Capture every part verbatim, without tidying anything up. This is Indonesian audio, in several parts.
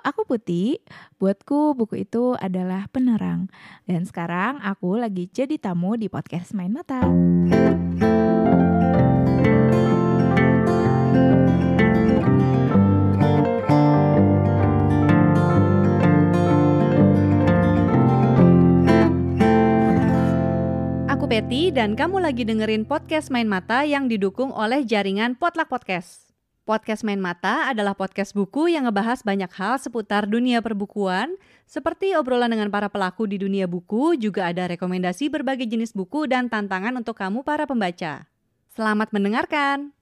aku Puti, buatku buku itu adalah penerang. Dan sekarang aku lagi jadi tamu di Podcast Main Mata. Peti, dan kamu lagi dengerin Podcast Main Mata yang didukung oleh jaringan Potluck Podcast. Podcast Main Mata adalah podcast buku yang ngebahas banyak hal seputar dunia perbukuan, seperti obrolan dengan para pelaku di dunia buku, juga ada rekomendasi berbagai jenis buku dan tantangan untuk kamu para pembaca. Selamat mendengarkan!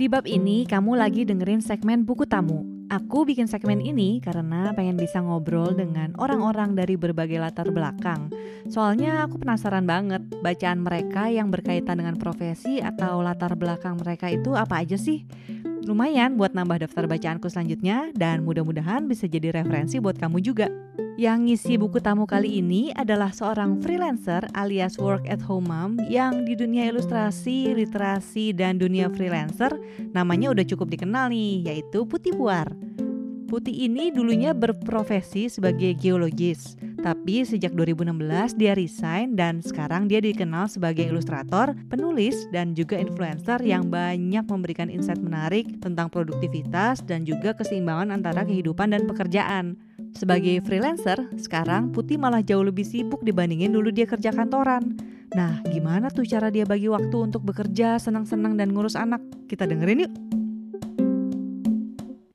Di bab ini, kamu lagi dengerin segmen buku tamu. Aku bikin segmen ini karena pengen bisa ngobrol dengan orang-orang dari berbagai latar belakang. Soalnya aku penasaran banget bacaan mereka yang berkaitan dengan profesi atau latar belakang mereka itu apa aja sih? Lumayan buat nambah daftar bacaanku selanjutnya dan mudah-mudahan bisa jadi referensi buat kamu juga. Yang ngisi buku tamu kali ini adalah seorang freelancer alias work at home mom yang di dunia ilustrasi, literasi, dan dunia freelancer namanya udah cukup dikenal nih, yaitu Puti Puar. Puti ini dulunya berprofesi sebagai geologis, tapi sejak dua ribu enam belas dia resign dan sekarang dia dikenal sebagai ilustrator, penulis, dan juga influencer yang banyak memberikan insight menarik tentang produktivitas dan juga keseimbangan antara kehidupan dan pekerjaan. Sebagai freelancer, sekarang Puti malah jauh lebih sibuk dibandingin dulu dia kerja kantoran. Nah, gimana tuh cara dia bagi waktu untuk bekerja, senang-senang, dan ngurus anak? Kita dengerin yuk!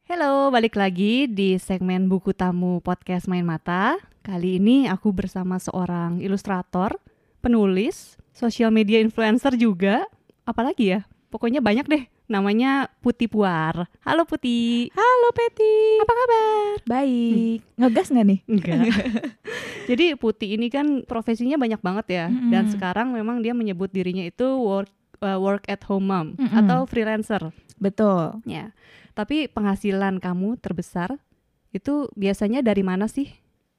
Halo, balik lagi di segmen buku tamu Podcast Main Mata. Kali ini aku bersama seorang ilustrator, penulis, social media influencer juga. Apalagi ya? Pokoknya banyak deh. Namanya Puti Puar. Halo Puti. Halo Peti. Apa kabar? Baik. Hmm. Ngegas gak nih? Enggak. Jadi Puti ini kan profesinya banyak banget ya. Mm-hmm. Dan sekarang memang dia menyebut dirinya itu work, uh, work at home mom. Mm-hmm. Atau freelancer. Betul. Ya. Tapi penghasilan kamu terbesar itu biasanya dari mana sih?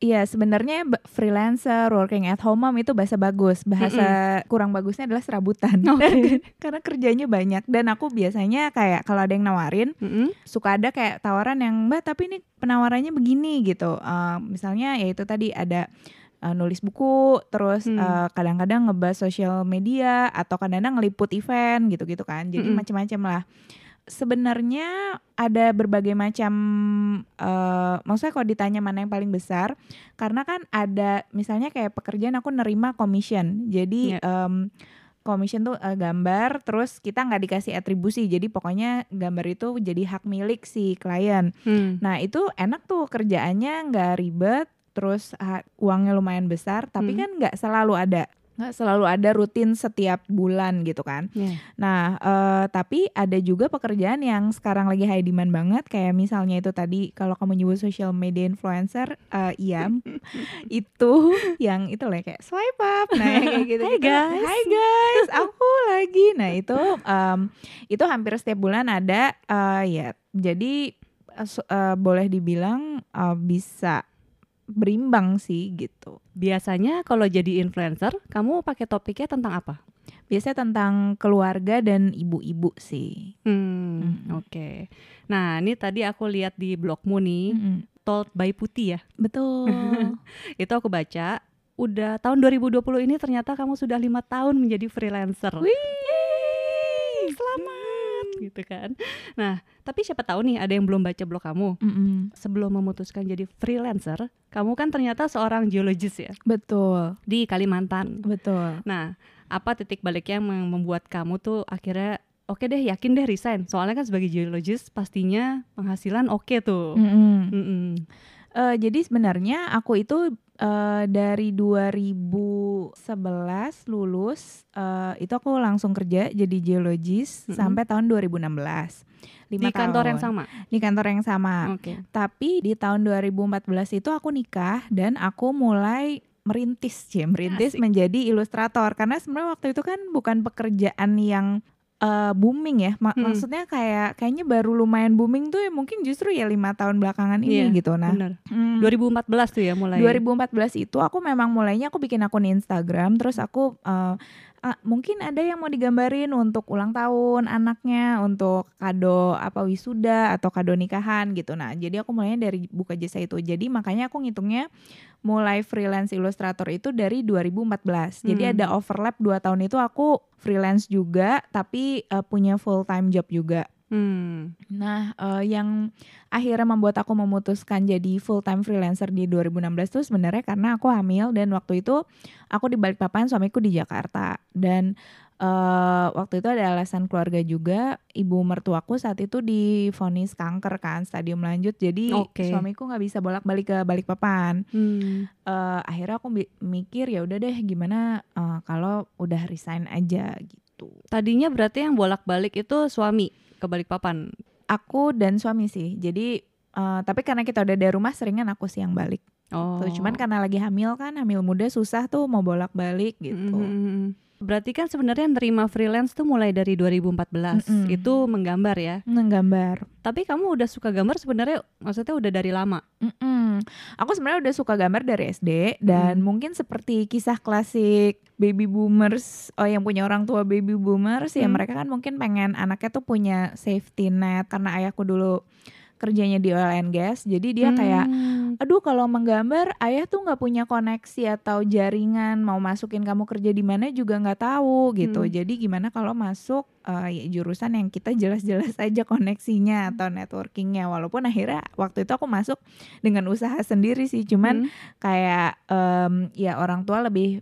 Iya, sebenarnya freelancer, working at home mom itu bahasa bagus. Bahasa mm-mm. kurang bagusnya adalah serabutan. Okay. Karena kerjanya banyak. Dan aku biasanya kayak kalau ada yang nawarin, mm-mm. suka ada kayak tawaran yang, mbak tapi ini penawarannya begini gitu. Uh, misalnya ya itu tadi ada Uh, nulis buku, terus hmm. uh, kadang-kadang ngebahas sosial media atau kadang-kadang ngeliput event gitu-gitu kan. Jadi mm-hmm. macam-macam lah. Sebenarnya ada berbagai macam, uh, maksudnya kalau ditanya mana yang paling besar, karena kan ada misalnya kayak pekerjaan aku nerima commission. Jadi yeah. um, commission tuh uh, gambar, terus kita nggak dikasih atribusi, jadi pokoknya gambar itu jadi hak milik si klien. Hmm. Nah itu enak tuh kerjaannya, nggak ribet. Terus uh, uangnya lumayan besar, tapi hmm. kan nggak selalu ada, nggak selalu ada rutin setiap bulan gitu kan. Yeah. Nah, uh, tapi ada juga pekerjaan yang sekarang lagi high demand banget, kayak misalnya itu tadi kalau kamu nyebut social media influencer, uh, iya, itu yang itu lah kayak swipe up, nah kayak gitu. Hi guys, hi guys, aku lagi. Nah itu, um, itu hampir setiap bulan ada, uh, ya. Jadi uh, boleh dibilang uh, bisa berimbang sih gitu. Biasanya kalau jadi influencer, kamu pakai topiknya tentang apa? Biasanya tentang keluarga dan ibu-ibu sih. Hmm, hmm. Oke. Okay. Nah, ini tadi aku lihat di blogmu nih, hmm. Told by Putih ya. Betul. Itu aku baca. Udah tahun dua ribu dua puluh ini ternyata kamu sudah lima tahun menjadi freelancer. Wih, selamat. Gitu kan. Nah, tapi siapa tahu nih ada yang belum baca blog kamu. Mm-mm. Sebelum memutuskan jadi freelancer, kamu kan ternyata seorang geologis ya. Betul. Di Kalimantan. Betul. Nah, apa titik baliknya yang membuat kamu tuh akhirnya oke deh, yakin deh resign. Soalnya kan sebagai geologis pastinya penghasilan oke tuh. Mm-mm. Mm-mm. Uh, jadi sebenarnya aku itu Uh, dari dua ribu sebelas lulus, uh, itu aku langsung kerja jadi geologis mm-hmm. sampai tahun dua ribu enam belas. Di kantor tahun. yang sama? Di kantor yang sama. Okay. Tapi di tahun dua ribu empat belas itu aku nikah dan aku mulai merintis, ya, merintis Asik. menjadi ilustrator. Karena sebenarnya waktu itu kan bukan pekerjaan yang Uh, booming ya, Mak- hmm. maksudnya kayak kayaknya baru lumayan booming tuh ya mungkin justru ya lima tahun belakangan ini yeah, gitu. Nah, hmm. dua ribu empat belas tuh ya mulai. dua ribu empat belas itu aku memang mulainya aku bikin akun Instagram, terus aku uh, uh, mungkin ada yang mau digambarin untuk ulang tahun anaknya, untuk kado apa wisuda atau kado nikahan gitu. Nah, jadi aku mulainya dari buka jasa itu. Jadi makanya aku ngitungnya mulai freelance ilustrator itu dari dua ribu empat belas. Hmm. Jadi ada overlap dua tahun itu aku freelance juga, tapi uh, punya full time job juga. Hmm. Nah, uh, yang akhirnya membuat aku memutuskan jadi full-time freelancer di dua ribu enam belas itu sebenarnya karena aku hamil, dan waktu itu aku di Balikpapan, suamiku di Jakarta, dan uh, waktu itu ada alasan keluarga juga. Ibu mertuaku saat itu divonis kanker kan, stadium lanjut, jadi okay. suamiku nggak bisa bolak-balik ke Balikpapan. Hmm. Uh, akhirnya aku mikir ya udah deh, gimana uh, kalau udah resign aja gitu. Tadinya berarti yang bolak-balik itu suami ke Balikpapan? Aku dan suami sih. Jadi uh, tapi karena kita udah dari rumah, seringan aku sih yang balik. Oh. Tuh, cuman karena lagi hamil kan, hamil muda susah tuh mau bolak-balik gitu. Mm-hmm. Berarti kan sebenarnya nerima freelance tuh mulai dari dua ribu empat belas. Mm-hmm. Itu menggambar ya? Menggambar. Tapi kamu udah suka gambar sebenarnya, maksudnya udah dari lama? Mm-hmm. Aku sebenarnya udah suka gambar dari S D, dan mm. mungkin seperti kisah klasik baby boomers, oh yang punya orang tua baby boomers, hmm. ya mereka kan mungkin pengen anaknya tuh punya safety net. Karena ayahku dulu kerjanya di oil and gas, jadi dia hmm. kayak, aduh kalau menggambar ayah tuh nggak punya koneksi atau jaringan, mau masukin kamu kerja di mana juga nggak tahu gitu. Hmm. Jadi gimana kalau masuk uh, ya, jurusan yang kita jelas-jelas aja koneksinya atau networkingnya. Walaupun akhirnya waktu itu aku masuk dengan usaha sendiri sih, cuman hmm. kayak um, ya orang tua lebih,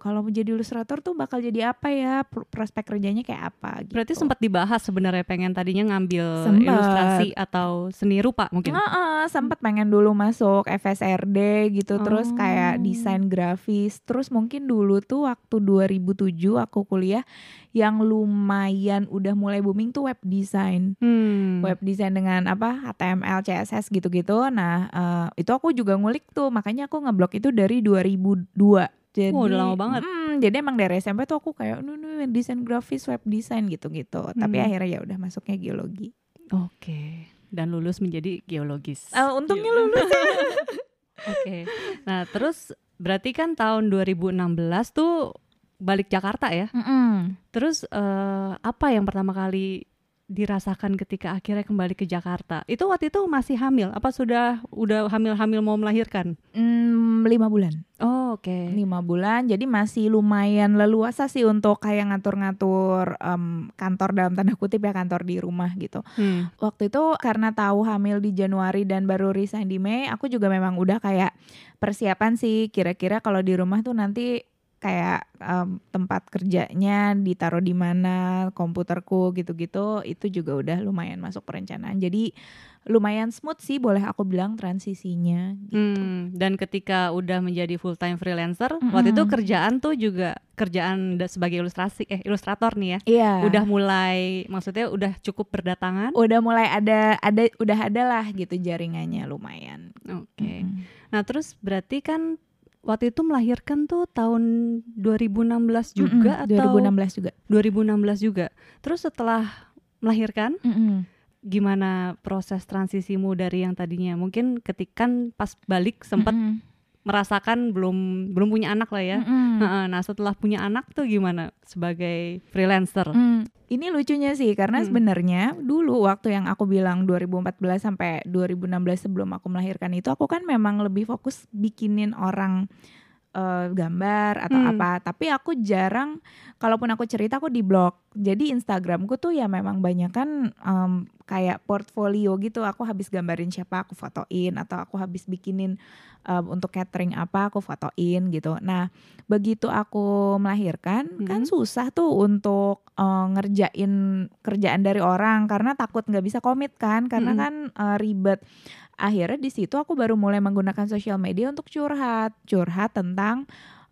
kalau jadi ilustrator tuh bakal jadi apa ya, prospek kerjanya kayak apa gitu. Berarti sempat dibahas sebenarnya pengen tadinya ngambil sempet. Ilustrasi atau seni rupa mungkin? Iya, sempat pengen dulu masuk F S R D gitu, oh. terus kayak desain grafis. Terus mungkin dulu tuh waktu dua ribu tujuh aku kuliah, yang lumayan udah mulai booming tuh web design. Hmm. Web design dengan apa, H T M L, C S S gitu-gitu. Nah uh, itu aku juga ngulik tuh, makanya aku ngeblog itu dari dua ribu dua. Jadi, oh, udah lama banget. Mm, jadi emang dari S M P tuh aku kayak nuh-nuh desain grafis, web design gitu-gitu. Hmm. Tapi akhirnya ya udah masuknya geologi. Oke. Okay. Dan lulus menjadi geologis. Uh, untungnya Geolog. lulus. Ya. Oke. Okay. Nah, terus berarti kan tahun dua ribu enam belas tuh balik Jakarta ya? Mm-mm. Terus uh, apa yang pertama kali dirasakan ketika akhirnya kembali ke Jakarta? Itu waktu itu masih hamil? Apa sudah udah hamil-hamil mau melahirkan? Hmm, lima bulan. Oh oke. Okay. Lima bulan, jadi masih lumayan leluasa sih untuk kayak ngatur-ngatur um, kantor dalam tanda kutip ya, kantor di rumah gitu. Hmm. Waktu itu karena tahu hamil di Januari dan baru resign di Mei, aku juga memang udah kayak persiapan sih, kira-kira kalau di rumah tuh nanti kayak um, tempat kerjanya ditaruh di mana, komputerku gitu-gitu, itu juga udah lumayan masuk perencanaan. Jadi lumayan smooth sih boleh aku bilang transisinya gitu. Hmm, dan ketika udah menjadi full time freelancer, mm-hmm. waktu itu kerjaan tuh juga kerjaan sebagai ilustrasi eh ilustrator nih ya. Iya. Udah mulai, maksudnya udah cukup berdatangan. Udah mulai ada ada udah ada lah gitu jaringannya lumayan. Oke. Okay. Mm-hmm. Nah, terus berarti kan waktu itu melahirkan tuh tahun dua ribu enam belas juga, mm-mm, atau dua ribu enam belas juga. dua ribu enam belas juga. Terus setelah melahirkan, mm-mm. gimana proses transisimu dari yang tadinya mungkin ketikan pas balik sempat mm-mm. merasakan belum belum punya anak lah ya. Mm-mm. Nah, setelah punya anak tuh gimana sebagai freelancer? Mm. Ini lucunya sih karena mm. sebenarnya dulu waktu yang aku bilang dua ribu empat belas sampai dua ribu enam belas sebelum aku melahirkan itu, aku kan memang lebih fokus bikinin orang uh, gambar atau mm. apa. Tapi aku jarang, kalaupun aku cerita aku di blog. Jadi Instagramku tuh ya memang banyak kan um, kayak portfolio gitu. Aku habis gambarin siapa aku fotoin, atau aku habis bikinin um, untuk catering apa aku fotoin gitu. Nah begitu aku melahirkan mm-hmm. kan susah tuh untuk uh, ngerjain kerjaan dari orang, karena takut gak bisa komit kan, karena mm-hmm. kan uh, ribet. Akhirnya di situ aku baru mulai menggunakan sosial media untuk curhat Curhat tentang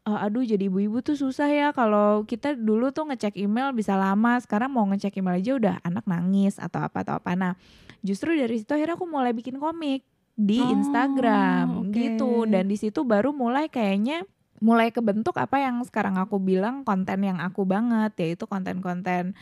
Uh, aduh jadi ibu-ibu tuh susah ya, kalau kita dulu tuh ngecek email bisa lama, sekarang mau ngecek email aja udah anak nangis atau apa-atau apa. Nah justru dari situ akhirnya aku mulai bikin komik di oh, Instagram okay. gitu, dan di situ baru mulai kayaknya mulai kebentuk apa yang sekarang aku bilang konten yang aku banget, yaitu konten-konten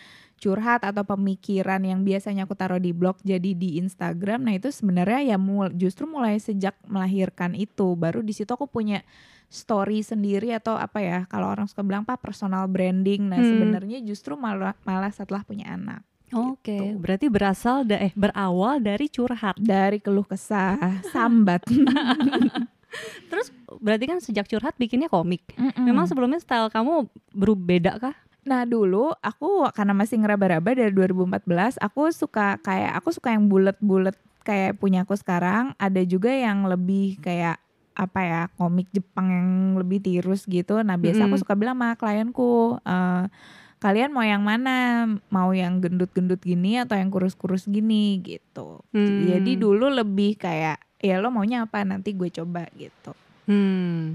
curhat atau pemikiran yang biasanya aku taruh di blog jadi di Instagram. Nah itu sebenarnya ya mul- justru mulai sejak melahirkan itu, baru di situ aku punya story sendiri atau apa ya, kalau orang suka bilang apa personal branding. Nah hmm. sebenarnya justru malah, malah setelah punya anak. Oke, okay, gitu. Berarti berasal da- eh berawal dari curhat, dari keluh kesah, sambat. Terus berarti kan sejak curhat bikinnya komik. Mm-mm. Memang sebelumnya style kamu berbeda kah? Nah dulu aku karena masih ngeraba-raba dari dua ribu empat belas, aku suka kayak aku suka yang bulet-bulet kayak punya aku sekarang. Ada juga yang lebih kayak apa ya, komik Jepang yang lebih tirus gitu. Nah biasa mm. aku suka bilang sama klienku, uh, kalian mau yang mana? Mau yang gendut-gendut gini atau yang kurus-kurus gini gitu. Hmm. Jadi dulu lebih kayak, ya lo maunya apa? Nanti gue coba gitu. Hmm.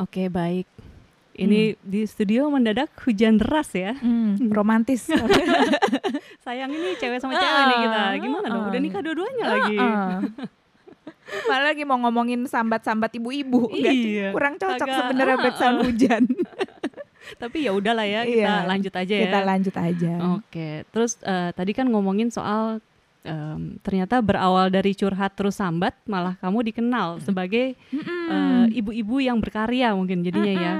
Oke, okay, baik. Ini hmm. di studio mendadak hujan deras ya. Hmm, romantis. Sayang ini cewek sama cewek uh, nih kita. Gimana uh, dong? Udah nikah dua-duanya uh, lagi. Uh. Malah lagi mau ngomongin sambat-sambat ibu-ibu. Iya. Gak, kurang cocok sebenarnya buat sound hujan. Tapi ya udahlah ya, kita iya, lanjut aja ya. Kita lanjut aja. Oke, terus uh, tadi kan ngomongin soal um, ternyata berawal dari curhat terus sambat, malah kamu dikenal sebagai uh, ibu-ibu yang berkarya mungkin jadinya Mm-mm. ya.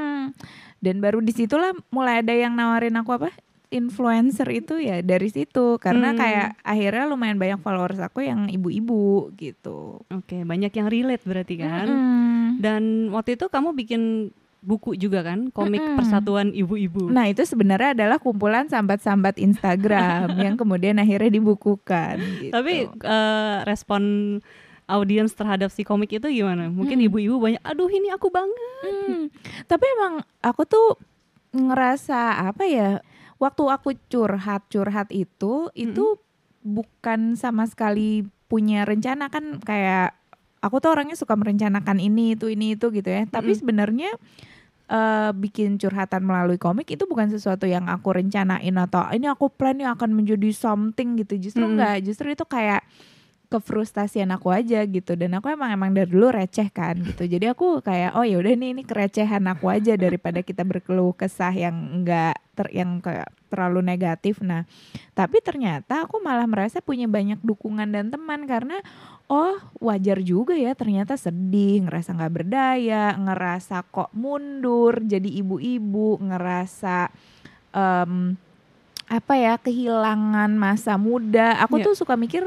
Dan baru disitulah mulai ada yang nawarin aku apa? Influencer itu ya dari situ. Karena hmm. kayak akhirnya lumayan banyak followers aku yang ibu-ibu gitu. Oke, banyak yang relate berarti kan. Mm-mm. Dan waktu itu kamu bikin buku juga kan, komik mm-hmm. persatuan ibu-ibu. Nah itu sebenarnya adalah kumpulan sambat-sambat Instagram yang kemudian akhirnya dibukukan gitu. Tapi uh, respon audiens terhadap si komik itu gimana? Mungkin mm. ibu-ibu banyak, aduh ini aku banget. Mm. Tapi emang aku tuh ngerasa apa ya, waktu aku curhat-curhat itu, mm-hmm. itu bukan sama sekali punya rencana kan, kayak aku tuh orangnya suka merencanakan ini, itu, ini, itu gitu ya. Tapi mm-hmm. sebenarnya Uh, bikin curhatan melalui komik itu bukan sesuatu yang aku rencanain atau ini aku plan ini akan menjadi something gitu. Justru hmm. enggak, justru itu kayak kefrustasian aku aja gitu. Dan aku emang emang dari dulu receh kan gitu. Jadi aku kayak oh ya udah nih ini kerecehan aku aja daripada kita berkeluh kesah yang enggak ter, yang kayak terlalu negatif. Nah, tapi ternyata aku malah merasa punya banyak dukungan dan teman karena oh wajar juga ya ternyata sedih, ngerasa gak berdaya, ngerasa kok mundur jadi ibu-ibu, ngerasa um, apa ya kehilangan masa muda. Aku yeah. tuh suka mikir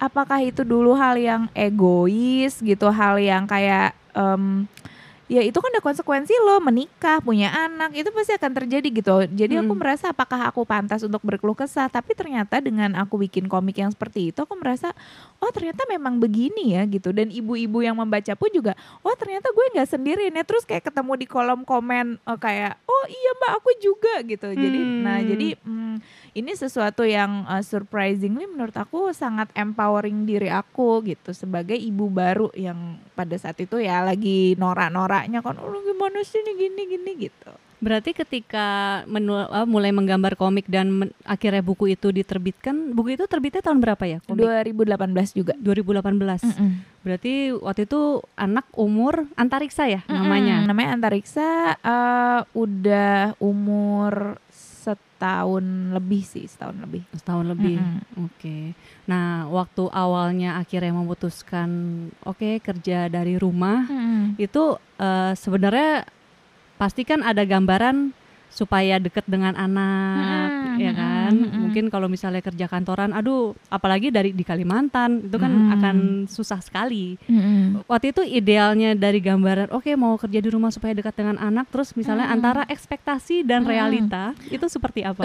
apakah itu dulu hal yang egois gitu, hal yang kayak um, ya itu kan ada konsekuensi lo menikah, punya anak, itu pasti akan terjadi gitu. Jadi aku hmm. merasa apakah aku pantas untuk berkeluh kesah. Tapi ternyata dengan aku bikin komik yang seperti itu, aku merasa oh ternyata memang begini ya gitu. Dan ibu-ibu yang membaca pun juga oh ternyata gue gak sendiri nih. Terus kayak ketemu di kolom komen oh, kayak oh iya mbak aku juga gitu. hmm. Jadi nah jadi hmm, ini sesuatu yang uh, surprisingly menurut aku sangat empowering diri aku gitu. Sebagai ibu baru yang pada saat itu ya lagi norak-norak nya kan, oh gimana sih ini gini gini gitu. Berarti ketika menul- mulai menggambar komik dan men- akhirnya buku itu diterbitkan, buku itu terbitnya tahun berapa ya? Komik? dua ribu delapan belas juga. dua ribu delapan belas Mm-mm. Berarti waktu itu anak umur Antariksa ya Mm-mm. namanya. Namanya Antariksa uh, udah umur setahun lebih sih, setahun lebih. Setahun lebih. Mm-mm. Oke. Nah, waktu awalnya akhirnya memutuskan oke okay, kerja dari rumah Mm-mm. itu Uh, sebenarnya pasti kan ada gambaran supaya deket dengan anak, hmm, ya kan? Hmm, Mungkin kalau misalnya kerja kantoran, aduh, apalagi dari di Kalimantan itu kan hmm. akan susah sekali. Hmm. Waktu itu idealnya dari gambaran, oke okay, mau kerja di rumah supaya dekat dengan anak, terus misalnya hmm. antara ekspektasi dan hmm. realita itu seperti apa?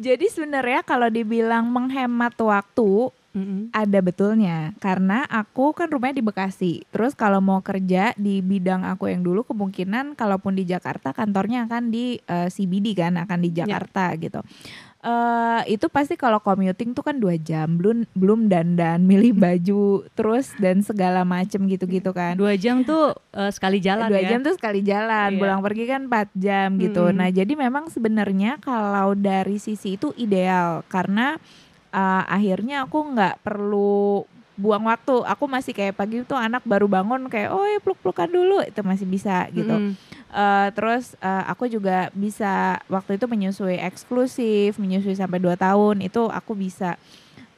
Jadi sebenarnya kalau dibilang menghemat waktu, mm-hmm. ada betulnya, karena aku kan rumahnya di Bekasi. Terus kalau mau kerja di bidang aku yang dulu, kemungkinan kalaupun di Jakarta kantornya akan di uh, C B D kan, akan di Jakarta yeah. gitu. Uh, itu pasti kalau commuting tuh kan dua jam, belum belum dandan, milih baju, terus dan segala macem gitu-gitu kan. dua jam tuh uh, sekali jalan dua ya. dua jam tuh sekali jalan, yeah. pulang pergi kan empat jam gitu. Mm-hmm. Nah, jadi memang sebenarnya kalau dari sisi itu ideal karena Uh, akhirnya aku gak perlu buang waktu. Aku masih kayak pagi itu anak baru bangun kayak oh ya peluk-pelukan dulu, itu masih bisa gitu. mm. Uh, terus uh, aku juga bisa waktu itu menyusui eksklusif, menyusui sampai dua tahun itu aku bisa.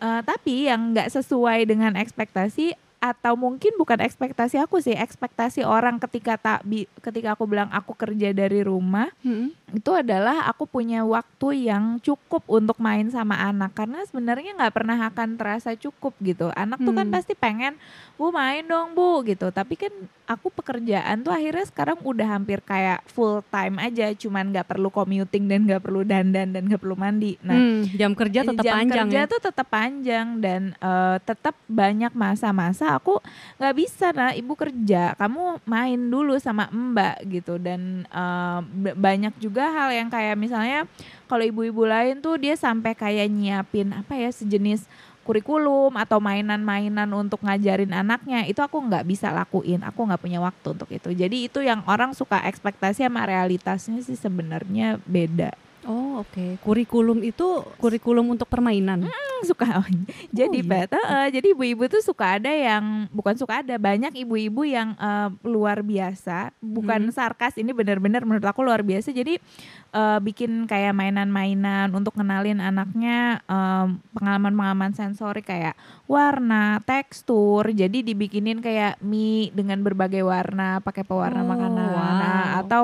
Uh, tapi yang nggak sesuai dengan ekspektasi atau mungkin bukan ekspektasi aku sih, ekspektasi orang ketika tak ketika aku bilang aku kerja dari rumah, hmm. itu adalah aku punya waktu yang cukup untuk main sama anak, karena sebenarnya nggak pernah akan terasa cukup gitu. Anak hmm. tuh kan pasti pengen, Bu main dong Bu gitu, tapi kan aku pekerjaan tuh akhirnya sekarang udah hampir kayak full time aja, cuman nggak perlu commuting dan nggak perlu dandan dan nggak perlu mandi. Nah, hmm, jam kerja tetap jam panjang. Jam kerja ya? Tuh tetap panjang dan uh, tetap banyak masa-masa aku nggak bisa. Nah, ibu kerja, kamu main dulu sama Mbak gitu. Dan uh, banyak juga hal yang kayak misalnya kalau ibu-ibu lain tuh dia sampai kayak nyiapin apa ya sejenis kurikulum atau mainan-mainan untuk ngajarin anaknya, itu aku nggak bisa lakuin, aku nggak punya waktu untuk itu. Jadi itu yang orang suka ekspektasi sama realitasnya sih sebenarnya beda. Oh oke, okay. Kurikulum itu kurikulum untuk permainan. Hmm, suka. Jadi oh, iya. Pat, uh, jadi ibu-ibu tuh suka ada yang bukan suka ada banyak ibu-ibu yang uh, luar biasa. Bukan hmm. sarkas, ini benar-benar menurut aku luar biasa. Jadi uh, bikin kayak mainan-mainan untuk kenalin anaknya um, pengalaman-pengalaman sensorik kayak warna, tekstur. Jadi dibikinin kayak mie dengan berbagai warna, pakai pewarna oh, makanan wow. nah, atau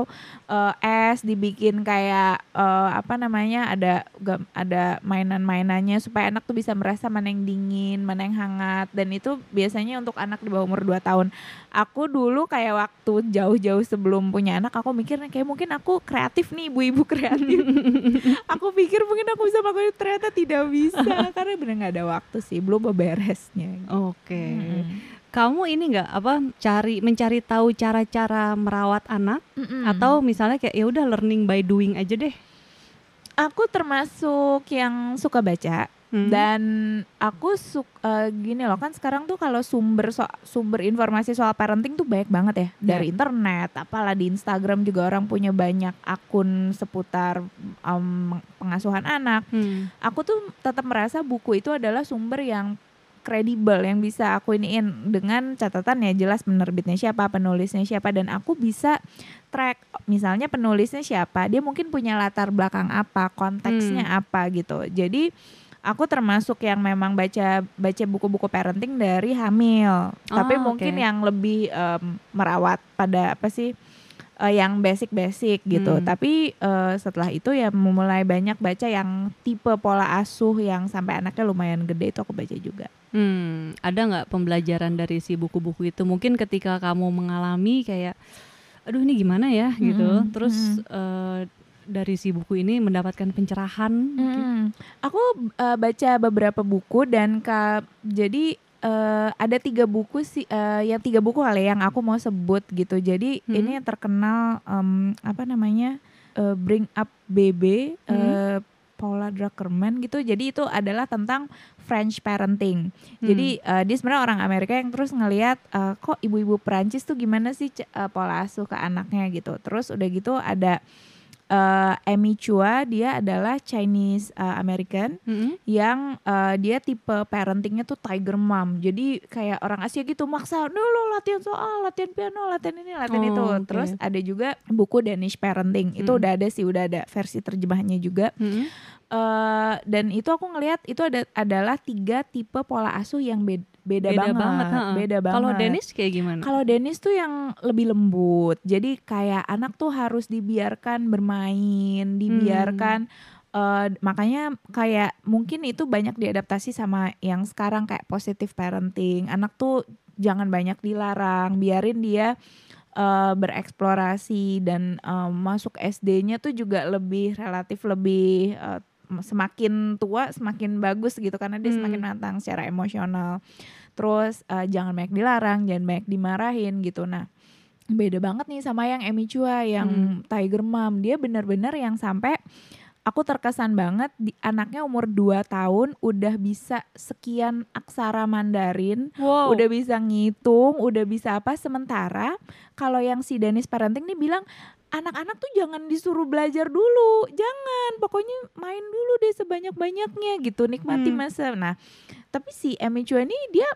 uh, es dibikin kayak uh, apa namanya ada ada mainan-mainannya supaya anak tuh bisa merasa mana yang dingin, mana yang hangat. Dan itu biasanya untuk anak di bawah umur dua tahun. Aku dulu kayak waktu jauh-jauh sebelum punya anak aku mikirnya kayak mungkin aku kreatif nih, ibu-ibu kreatif. Aku pikir mungkin aku bisa melakukan, ternyata tidak bisa karena benar enggak ada waktu sih, belum beberesnya. Oke. Okay. Hmm. Kamu ini nggak apa cari mencari tahu cara-cara merawat anak mm-mm. atau misalnya kayak ya udah learning by doing aja deh? Aku termasuk yang suka baca hmm. dan aku suka uh, gini loh, kan sekarang tuh kalau sumber so, sumber informasi soal parenting tuh banyak banget ya, dari yeah. internet, apalah di Instagram juga orang punya banyak akun seputar um, pengasuhan anak. Hmm. Aku tuh tetap merasa buku itu adalah sumber yang kredibel, yang bisa aku iniin dengan catatan ya jelas penerbitnya siapa, penulisnya siapa, dan aku bisa track misalnya penulisnya siapa, dia mungkin punya latar belakang apa, konteksnya hmm. apa gitu. Jadi aku termasuk yang memang baca baca buku-buku parenting dari hamil, oh, tapi mungkin okay. yang lebih um, merawat pada apa sih uh, yang basic-basic gitu. Hmm. Tapi uh, setelah itu ya mulai banyak baca yang tipe pola asuh yang sampai anaknya lumayan gede, itu aku baca juga. Hmm, ada nggak pembelajaran dari si buku-buku itu? Mungkin ketika kamu mengalami kayak, aduh ini gimana ya hmm, gitu. Terus hmm. uh, dari si buku ini mendapatkan pencerahan. Hmm. Gitu. Aku uh, baca beberapa buku dan ka, jadi. Uh, ada tiga buku sih, uh, yang tiga buku kali yang aku mau sebut gitu. Jadi hmm. ini yang terkenal um, apa namanya uh, Bring Up Baby, hmm. uh, Paula Druckerman gitu. Jadi itu adalah tentang French parenting. Hmm. Jadi uh, dia sebenarnya orang Amerika yang terus ngelihat uh, kok ibu-ibu Perancis tuh gimana sih uh, pola asuh ke anaknya gitu. Terus udah gitu ada Uh, Amy Chua, dia adalah Chinese uh, American mm-hmm. yang uh, dia tipe parentingnya tuh tiger mom. Jadi kayak orang Asia gitu maksa dulu latihan soal, latihan piano, latihan ini, latihan oh, itu. Okay. Terus ada juga buku Danish Parenting. Mm-hmm. Itu udah ada sih, udah ada versi terjemahannya juga. Mm-hmm. Uh, dan itu aku ngelihat itu ada adalah tiga tipe pola asuh yang beda, beda, beda banget, banget beda banget. Kalau Dennis kayak gimana? Kalau Dennis tuh yang lebih lembut, jadi kayak anak tuh harus dibiarkan bermain, dibiarkan. Hmm. Uh, makanya kayak mungkin itu banyak diadaptasi sama yang sekarang kayak positive parenting. Anak tuh jangan banyak dilarang, biarin dia Uh, bereksplorasi dan uh, masuk S D-nya tuh juga lebih relatif lebih uh, semakin tua semakin bagus gitu karena dia hmm. semakin matang secara emosional. Terus uh, jangan banyak dilarang, jangan banyak dimarahin gitu. Nah, beda banget nih sama yang Amy Chua yang hmm. Tiger Mom. Dia benar-benar yang sampai aku terkesan banget di, anaknya umur dua tahun udah bisa sekian aksara Mandarin, wow. udah bisa ngitung, udah bisa apa. Sementara kalau yang si Dennis Parenting nih bilang anak-anak tuh jangan disuruh belajar dulu, jangan, pokoknya main dulu deh sebanyak-banyaknya gitu, nikmati hmm. masa. Nah, tapi si Amy Chua ini dia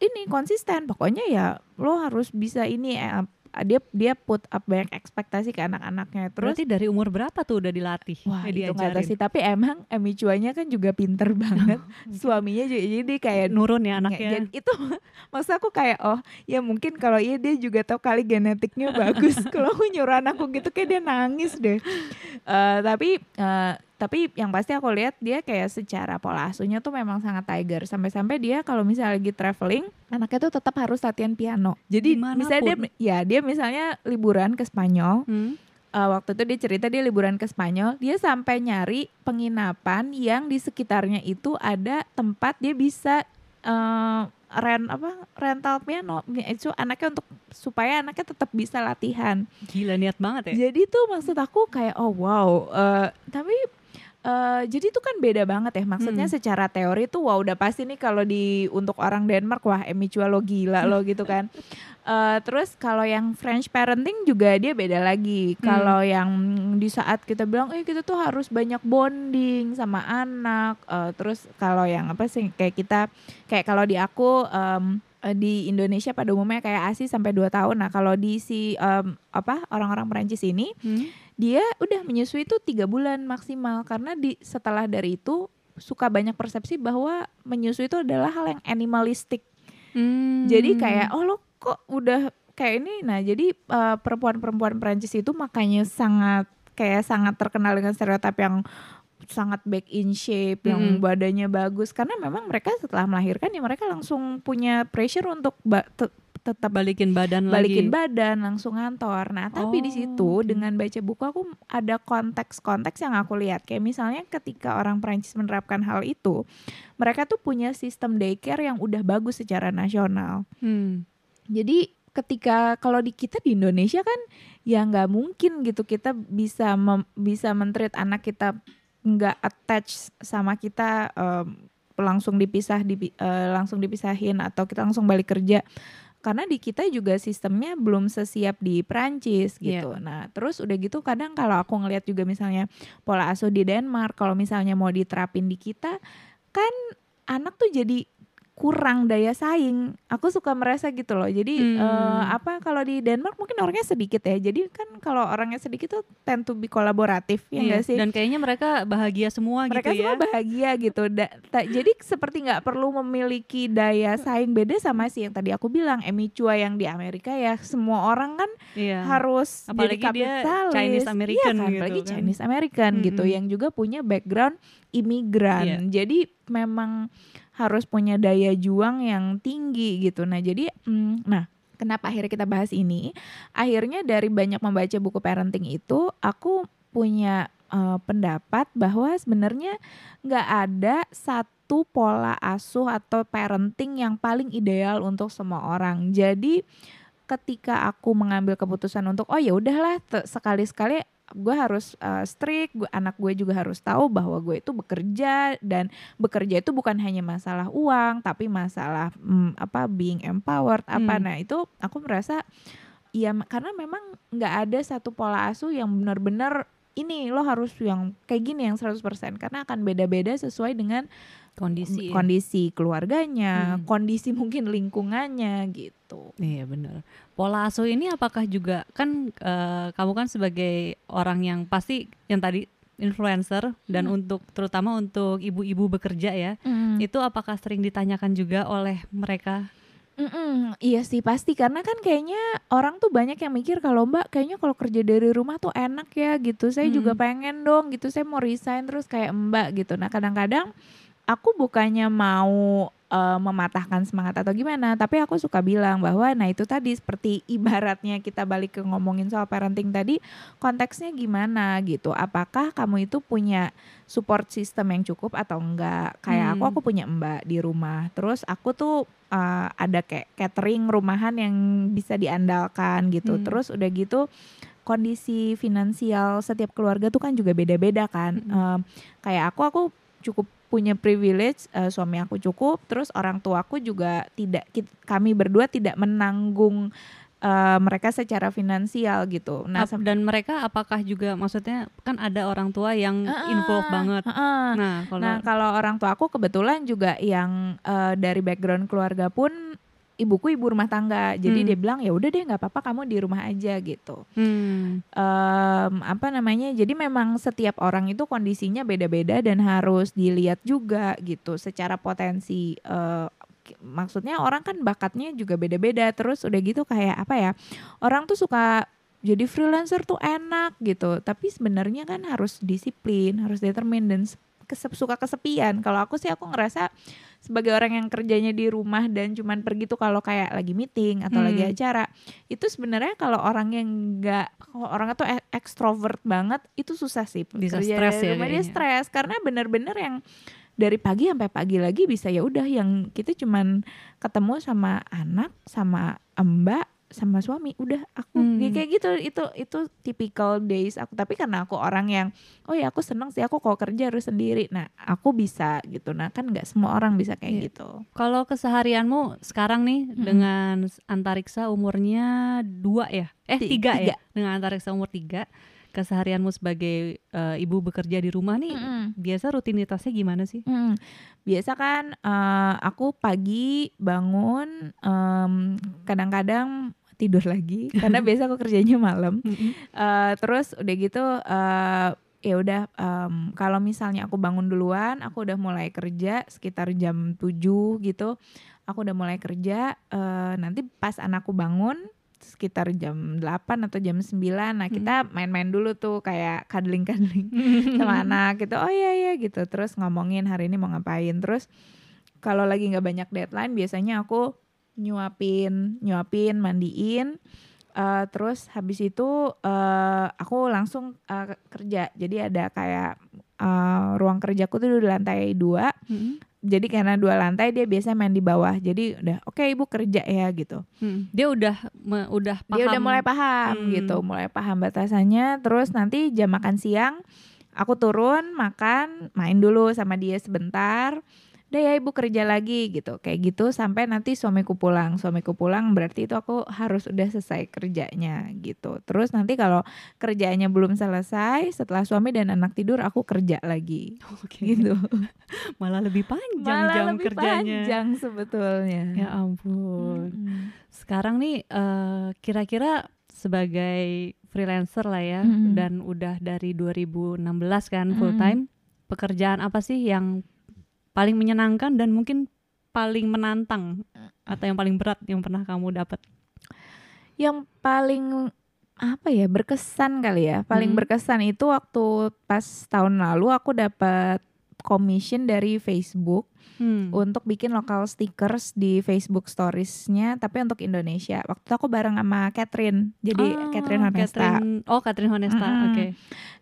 ini konsisten, pokoknya ya lo harus bisa ini eh, dia dia put up banyak ekspektasi ke anak-anaknya. Terus berarti dari umur berapa tuh udah dilatih? Wah, itu nggak tahu sih, tapi emang Amy Chua-nya kan juga pinter banget. Suaminya juga jadi kayak nurun ya anaknya. Itu maksud aku kayak oh ya mungkin kalau iya dia juga tahu kali genetiknya bagus. Kalau aku nyuruh anakku gitu kayak dia nangis deh. Uh, tapi uh, tapi yang pasti aku lihat dia kayak secara pola asuhnya tuh memang sangat tiger. Sampai-sampai dia kalau misalnya lagi traveling, anaknya tuh tetap harus latihan piano. Jadi dimanapun. Misalnya dia, ya dia misalnya liburan ke Spanyol. Hmm. Uh, waktu itu dia cerita dia liburan ke Spanyol, dia sampai nyari penginapan yang di sekitarnya itu ada tempat dia bisa uh, rent apa rental piano. Itu anaknya untuk supaya anaknya tetap bisa latihan. Gila, niat banget ya. Jadi tuh maksud aku kayak oh wow. Uh, tapi Uh, jadi itu kan beda banget ya maksudnya hmm. secara teori tuh wah udah pasti nih kalau di untuk orang Denmark wah Amy Chua lo gila lo gitu kan. uh, terus kalau yang French parenting juga dia beda lagi. hmm. Kalau yang di saat kita bilang eh kita tuh harus banyak bonding sama anak, uh, terus kalau yang apa sih kayak kita kayak kalau di aku um, di Indonesia pada umumnya kayak ASI sampai dua tahun. Nah kalau di si um, apa orang-orang Perancis ini hmm. dia udah menyusui itu tiga bulan maksimal, karena di setelah dari itu suka banyak persepsi bahwa menyusui itu adalah hal yang animalistik. Hmm. Jadi kayak oh lo kok udah kayak ini. Nah jadi uh, perempuan-perempuan Perancis itu makanya sangat kayak sangat terkenal dengan stereotip yang sangat back in shape, hmm. yang badannya bagus, karena memang mereka setelah melahirkan ya mereka langsung punya pressure untuk ba- te- tetap balikin badan balikin lagi. Balikin badan, langsung ngantor. Nah, tapi oh. di situ dengan baca buku aku ada konteks-konteks yang aku lihat. Kayak misalnya ketika orang Perancis menerapkan hal itu, mereka tuh punya sistem daycare yang udah bagus secara nasional. Hmm. Jadi ketika kalau di kita di Indonesia kan ya nggak mungkin gitu kita bisa mem, bisa men-treat anak kita nggak attach sama kita, um, langsung dipisah dipi, uh, langsung dipisahin atau kita langsung balik kerja, karena di kita juga sistemnya belum sesiap di Perancis gitu. Yeah. Nah terus udah gitu kadang kalau aku ngelihat juga misalnya pola asuh di Denmark kalau misalnya mau diterapin di kita kan anak tuh jadi kurang daya saing. Aku suka merasa gitu loh. Jadi hmm. uh, apa kalau di Denmark mungkin orangnya sedikit ya. Jadi kan kalau orangnya sedikit tuh tend to be kolaboratif, ya enggak iya. sih? Dan kayaknya mereka bahagia semua mereka gitu ya. Mereka semua bahagia gitu. Da- ta- jadi seperti enggak perlu memiliki daya saing. Beda sama sih yang tadi aku bilang Amy Chua yang di Amerika ya semua orang kan iya. harus apalagi jadi kapitalis. Apalagi dia Chinese American iya, kan? gitu. Apalagi kan? Chinese American mm-hmm. gitu yang juga punya background imigran. Iya. Jadi memang harus punya daya juang yang tinggi gitu. Nah jadi, hmm, nah kenapa akhirnya kita bahas ini? Akhirnya dari banyak membaca buku parenting itu, aku punya uh, pendapat bahwa sebenarnya nggak ada satu pola asuh atau parenting yang paling ideal untuk semua orang. Jadi ketika aku mengambil keputusan untuk oh ya udahlah te- sekali-sekali gue harus uh, strict, gue, anak gue juga harus tahu bahwa gue itu bekerja dan bekerja itu bukan hanya masalah uang tapi masalah hmm, apa being empowered apa hmm. Nah itu aku merasa ya karena memang nggak ada satu pola asuh yang benar-benar ini lo harus yang kayak gini yang seratus persen karena akan beda-beda sesuai dengan kondisi kondisi keluarganya, hmm. kondisi mungkin lingkungannya gitu. Iya benar. Pola asuh ini apakah juga kan uh, kamu kan sebagai orang yang pasti yang tadi influencer dan hmm. untuk terutama untuk ibu-ibu bekerja ya, hmm. itu apakah sering ditanyakan juga oleh mereka? Mm-mm, iya sih pasti karena kan kayaknya orang tuh banyak yang mikir kalau mbak kayaknya kalau kerja dari rumah tuh enak ya gitu. Saya hmm. juga pengen dong gitu. Saya mau resign terus kayak mbak gitu. Nah kadang-kadang aku bukannya mau uh, mematahkan semangat atau gimana, tapi aku suka bilang bahwa nah itu tadi seperti ibaratnya kita balik ke ngomongin soal parenting tadi, konteksnya gimana gitu. Apakah kamu itu punya support system yang cukup atau enggak? Kayak hmm. aku aku punya mbak di rumah. Terus aku tuh uh, ada kayak catering rumahan yang bisa diandalkan gitu. Hmm. Terus udah gitu kondisi finansial setiap keluarga tuh kan juga beda-beda kan. Hmm. Uh, kayak aku aku cukup punya privilege, uh, suami aku cukup, terus orang tuaku juga tidak, kita, kami berdua tidak menanggung uh, mereka secara finansial gitu. Nah, Ap, dan mereka apakah juga maksudnya kan ada orang tua yang uh, involved banget. Uh, uh. Nah, kalau nah, kalau orang tuaku kebetulan juga yang uh, dari background keluarga pun ibuku ibu rumah tangga, jadi hmm. dia bilang ya udah deh nggak apa-apa kamu di rumah aja gitu. Hmm. Um, apa namanya? Jadi memang setiap orang itu kondisinya beda-beda dan harus dilihat juga gitu. Secara potensi, uh, maksudnya orang kan bakatnya juga beda-beda. Terus udah gitu kayak apa ya? Orang tuh suka jadi freelancer tuh enak gitu, tapi sebenarnya kan harus disiplin, harus determin dan kesep, suka kesepian. Kalau aku sih aku ngerasa sebagai orang yang kerjanya di rumah dan cuman pergi tuh kalau kayak lagi meeting atau hmm. lagi acara, itu sebenarnya kalau orang yang nggak, kalau orangnya tuh ekstrovert banget itu susah sih. Bisa stres ya. Dia stres karena bener-bener yang dari pagi sampai pagi lagi bisa ya udah yang kita cuman ketemu sama anak, sama mbak, sama suami, udah aku hmm. kayak gitu. Itu itu typical days aku, tapi karena aku orang yang oh ya aku seneng sih, aku kalau kerja harus sendiri, nah aku bisa gitu. Nah kan nggak semua orang bisa kayak yeah. gitu. Kalau keseharianmu sekarang nih hmm. dengan Antariksa umurnya dua ya eh tiga, tiga. ya dengan Antariksa umur tiga, keseharianmu sebagai uh, ibu bekerja di rumah nih mm. biasa rutinitasnya gimana sih? Mm. Biasa kan uh, aku pagi bangun, um, kadang-kadang tidur lagi karena biasa aku kerjanya malam. Mm-hmm. Uh, terus udah gitu uh, ya udah um, kalau misalnya aku bangun duluan, aku udah mulai kerja sekitar jam tujuh gitu. Aku udah mulai kerja, uh, nanti pas anakku bangun sekitar jam delapan atau jam sembilan, nah kita main-main dulu tuh kayak cuddling-cuddling sama anak gitu. Oh iya iya gitu. Terus ngomongin hari ini mau ngapain. Terus kalau lagi nggak banyak deadline biasanya aku nyuapin, nyuapin, mandiin. Uh, terus habis itu uh, aku langsung uh, kerja. Jadi ada kayak uh, ruang kerjaku tuh di lantai dua. Mm-hmm. Jadi karena dua lantai dia biasanya main di bawah. Jadi udah oke okay, ibu kerja ya gitu. Hmm. Dia udah me, udah paham. Dia udah mulai paham hmm. gitu, mulai paham batasannya. Terus nanti jam makan siang aku turun makan, main dulu sama dia sebentar. Udah ya ibu kerja lagi gitu. Kayak gitu sampai nanti suamiku pulang. Suamiku pulang berarti itu aku harus udah selesai kerjanya gitu. Terus nanti kalau kerjaannya belum selesai, setelah suami dan anak tidur aku kerja lagi. Okay. Gitu. Malah lebih panjang Malah jam lebih kerjanya. Malah lebih panjang sebetulnya. Ya ampun. Hmm. Sekarang nih uh, kira-kira sebagai freelancer lah ya, hmm. dan udah dari dua ribu enam belas kan full time, hmm. pekerjaan apa sih yang paling menyenangkan dan mungkin paling menantang atau yang paling berat yang pernah kamu dapat? Yang paling apa ya, berkesan kali ya. Paling hmm. berkesan itu waktu pas tahun lalu aku dapat commission dari Facebook hmm. untuk bikin local stickers di Facebook Stories-nya, tapi untuk Indonesia. Waktu itu aku bareng sama Catherine, jadi oh, Catherine Honesta. Catherine, oh Catherine Honesta, mm-hmm. oke. Okay.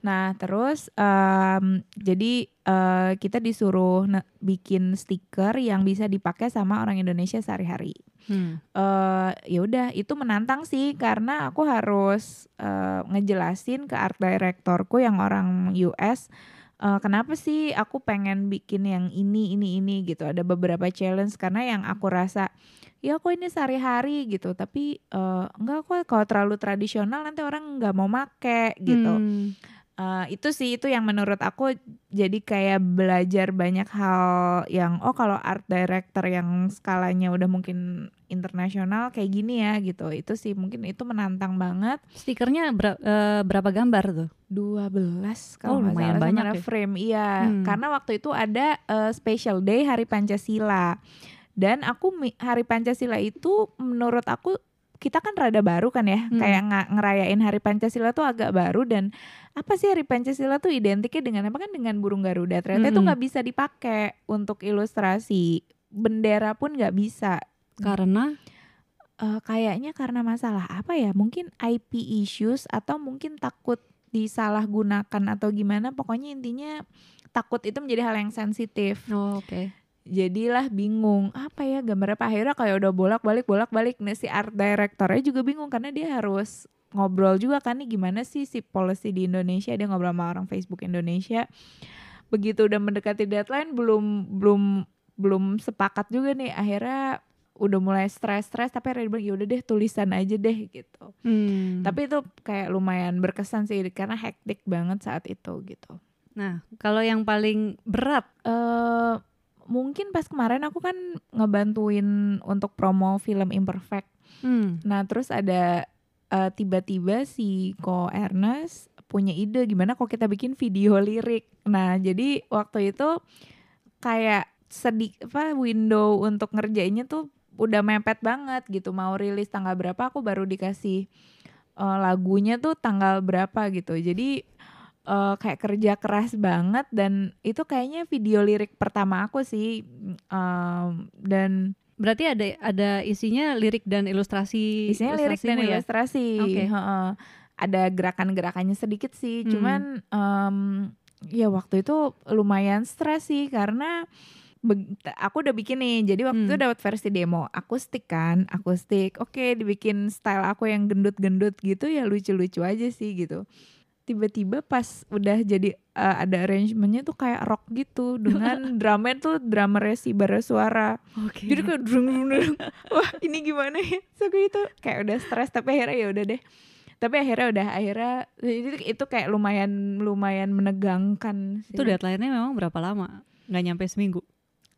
Nah terus um, jadi uh, kita disuruh ne- bikin stiker yang bisa dipakai sama orang Indonesia sehari-hari. Hmm. Uh, ya udah itu menantang sih karena aku harus uh, ngejelasin ke art directorku yang orang U S. Uh, kenapa sih aku pengen bikin yang ini, ini, ini gitu. Ada beberapa challenge karena yang aku rasa ya aku ini sehari-hari gitu. Tapi uh, enggak aku kalau terlalu tradisional nanti orang gak mau make gitu. Hmm. Uh, itu sih, itu yang menurut aku jadi kayak belajar banyak hal yang oh kalau art director yang skalanya udah mungkin internasional kayak gini ya gitu. Itu sih mungkin itu menantang banget. Stikernya ber, uh, berapa gambar tuh? dua belas kalau oh, lumayan banyak ya. Frame iya, hmm. karena waktu itu ada uh, special day Hari Pancasila. Dan aku Hari Pancasila itu menurut aku kita kan rada baru kan ya, hmm. kayak ng- ngerayain Hari Pancasila tuh agak baru. Dan apa sih Hari Pancasila tuh identiknya dengan apa kan, dengan burung Garuda. Ternyata hmm. itu gak bisa dipakai untuk ilustrasi, bendera pun gak bisa. Karena? Uh, kayaknya karena masalah apa ya, mungkin I P issues atau mungkin takut disalahgunakan atau gimana. Pokoknya intinya takut itu menjadi hal yang sensitif. Oh, oke okay. Jadilah bingung apa ya gambar apa, akhirnya kayak udah bolak-balik bolak-balik nih si art directornya juga bingung karena dia harus ngobrol juga kan nih gimana sih si policy di Indonesia. Dia ngobrol sama orang Facebook Indonesia. Begitu udah mendekati deadline belum belum belum sepakat juga nih, akhirnya udah mulai stres-stres tapi akhirnya bilang yaudah deh tulisan aja deh gitu. Hmm. Tapi itu kayak lumayan berkesan sih karena hektik banget saat itu gitu. Nah kalau yang paling berat? Uh, mungkin pas kemarin aku kan ngebantuin untuk promo film Imperfect. Hmm. Nah terus ada uh, tiba-tiba si Ko Ernest punya ide gimana kalau kita bikin video lirik. Nah jadi waktu itu kayak sedikit apa window untuk ngerjainnya tuh udah mepet banget gitu. Mau rilis tanggal berapa aku baru dikasih uh, lagunya tuh tanggal berapa gitu. Jadi Uh, kayak kerja keras banget dan itu kayaknya video lirik pertama aku sih um, dan berarti ada ada isinya lirik dan ilustrasi isinya lirik dan ya? Ilustrasi okay. uh, ada gerakan-gerakannya sedikit sih hmm. cuman um, ya waktu itu lumayan stres sih karena aku udah bikin nih, jadi waktu hmm. itu dapat versi demo akustik kan, akustik oke okay, dibikin style aku yang gendut-gendut gitu ya lucu-lucu aja sih gitu. Tiba-tiba pas udah jadi uh, ada arrangementnya tuh kayak rock gitu dengan drama tuh drummernya si bara suara okay. Jadi kayak drung-drung wah ini gimana ya so gitu kayak udah stres tapi akhirnya ya udah deh tapi akhirnya udah akhirnya jadi itu kayak lumayan lumayan menegangkan sih. Itu deadline-nya memang berapa lama? Nggak nyampe seminggu?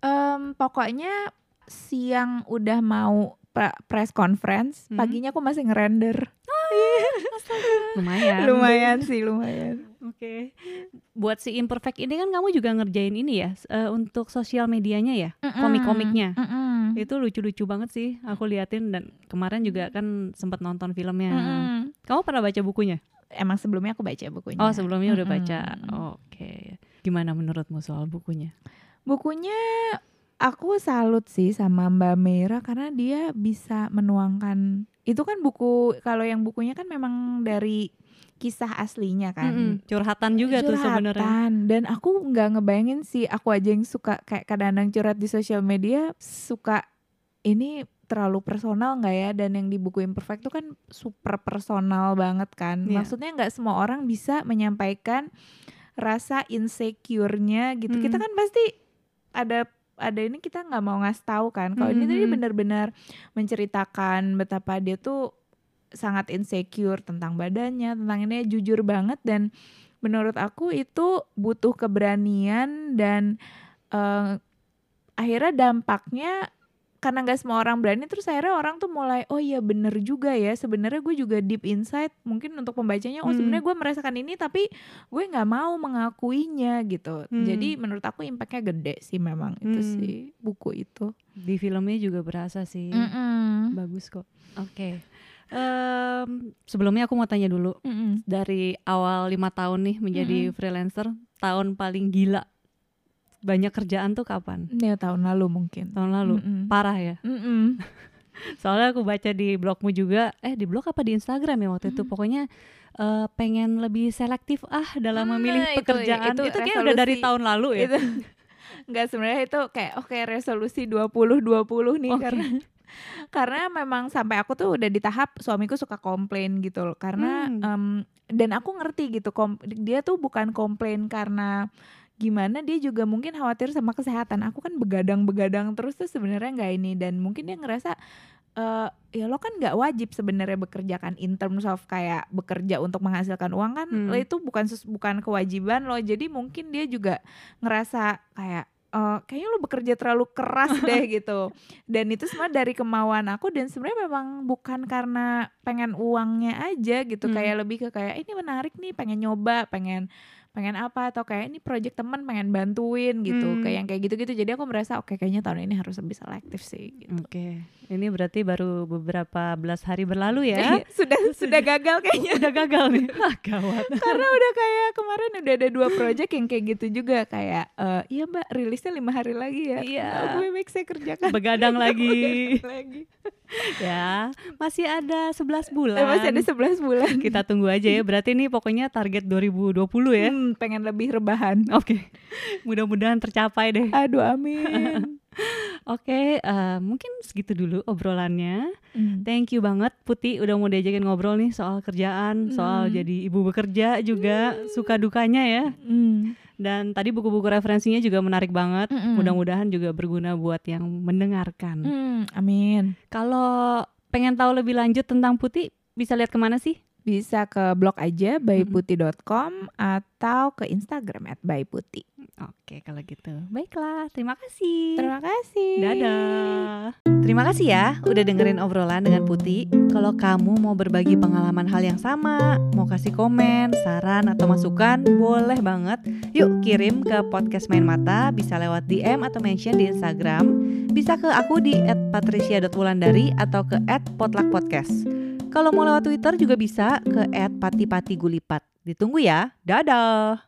Um, pokoknya siang udah mau pra- press conference hmm. paginya aku masih ngerender. lumayan lumayan sih lumayan oke okay. Buat si Imperfect ini kan kamu juga ngerjain ini ya uh, untuk sosial medianya ya mm-mm. komik-komiknya mm-mm. itu lucu-lucu banget sih aku liatin dan kemarin juga kan sempat nonton filmnya mm-mm. Kamu pernah baca bukunya? Emang sebelumnya aku baca bukunya. Oh sebelumnya mm-mm. udah baca oke okay. Gimana menurutmu soal bukunya? Bukunya aku salut sih sama Mbak Mira karena dia bisa menuangkan. Itu kan buku, kalau yang bukunya kan memang dari kisah aslinya kan. Mm-hmm. Curhatan juga curhatan. Tuh sebenarnya. Curhatan. Dan aku nggak ngebayangin sih, aku aja yang suka kayak kadang-kadang curhat di sosial media, suka ini terlalu personal nggak ya? Dan yang di buku Imperfect tuh kan super personal banget kan. Yeah. Maksudnya nggak semua orang bisa menyampaikan rasa insecure-nya gitu. Mm-hmm. Kita kan pasti ada ada ini kita nggak mau ngasih tahu kan kalau mm-hmm. ini tadi benar-benar menceritakan betapa dia tuh sangat insecure tentang badannya tentang ini jujur banget dan menurut aku itu butuh keberanian dan uh, akhirnya dampaknya karena nggak semua orang berani terus akhirnya orang tuh mulai oh iya benar juga ya sebenarnya gue juga deep inside mungkin untuk pembacanya oh sebenarnya gue merasakan ini tapi gue nggak mau mengakuinya gitu hmm. Jadi menurut aku impactnya gede sih memang hmm. itu sih buku itu di filmnya juga berasa sih Mm-mm. bagus kok oke okay. Um, sebelumnya aku mau tanya dulu Mm-mm. dari awal lima tahun nih menjadi Mm-mm. freelancer tahun paling gila banyak kerjaan tuh kapan? Ya tahun lalu mungkin. Tahun lalu, Mm-mm. parah ya. Mm-mm. Soalnya aku baca di blogmu juga, eh di blog apa di Instagram ya waktu Mm-mm. itu pokoknya uh, pengen lebih selektif ah dalam mm, memilih pekerjaan. Itu, itu, itu kayak resolusi, udah dari tahun lalu ya. Itu, enggak sebenarnya itu kayak oke okay, resolusi dua puluh dua puluh nih okay. karena karena memang sampai aku tuh udah di tahap suamiku suka komplain gitu loh karena mm. um, dan aku ngerti gitu kom- dia tuh bukan komplain karena gimana dia juga mungkin khawatir sama kesehatan aku kan begadang-begadang terus tuh sebenarnya nggak ini dan mungkin dia ngerasa e, ya lo kan nggak wajib sebenarnya bekerja kan in terms of kayak bekerja untuk menghasilkan uang kan hmm. itu bukan bukan kewajiban lo jadi mungkin dia juga ngerasa kayak Uh, kayaknya lo bekerja terlalu keras deh gitu dan itu semua dari kemauan aku dan sebenarnya memang bukan karena pengen uangnya aja gitu hmm. kayak lebih ke kayak ini menarik nih pengen nyoba pengen pengen apa atau kayak ini project teman pengen bantuin gitu hmm. kayak yang kayak gitu-gitu jadi aku merasa oke okay, kayaknya tahun ini harus lebih selektif sih gitu. Oke okay. Ini berarti baru beberapa belas hari berlalu ya sudah sudah gagal kayaknya sudah gagal nih ah, gawat karena udah kayak kemarin udah ada dua project yang kayak gitu juga kayak uh, iya mbak rilis lima hari lagi ya, iya. Gue make saya kerjakan begadang lagi, begadang lagi. Ya masih ada sebelas bulan, eh, masih ada sebelas bulan. Kita tunggu aja ya, berarti ini pokoknya target dua ribu dua puluh ya, hmm, pengen lebih rebahan. Oke, okay. Mudah-mudahan tercapai deh. Aduh amin. Oke, okay, uh, mungkin segitu dulu obrolannya. Mm. Thank you banget Puti udah mau diajakin ngobrol nih soal kerjaan, mm. soal jadi ibu bekerja juga mm. suka dukanya ya. Mm. Dan tadi buku-buku referensinya juga menarik banget. Mm-mm. Mudah-mudahan juga berguna buat yang mendengarkan. Mm, amin. Kalau pengen tahu lebih lanjut tentang Puti, bisa lihat kemana sih? Bisa ke blog aja by puti dot com atau ke Instagram at byputi. Oke, kalau gitu. Baiklah, terima kasih. Terima kasih. Dadah. Terima kasih ya udah dengerin obrolan dengan Puti. Kalau kamu mau berbagi pengalaman hal yang sama, mau kasih komen, saran atau masukan, boleh banget. Yuk kirim ke Podcast Main Mata, bisa lewat D M atau mention di Instagram. Bisa ke aku di at patricia dot atau ke at potluck podcast. Kalau mau lewat Twitter juga bisa ke at pati_pati_gulipat. Ditunggu ya. Dadah.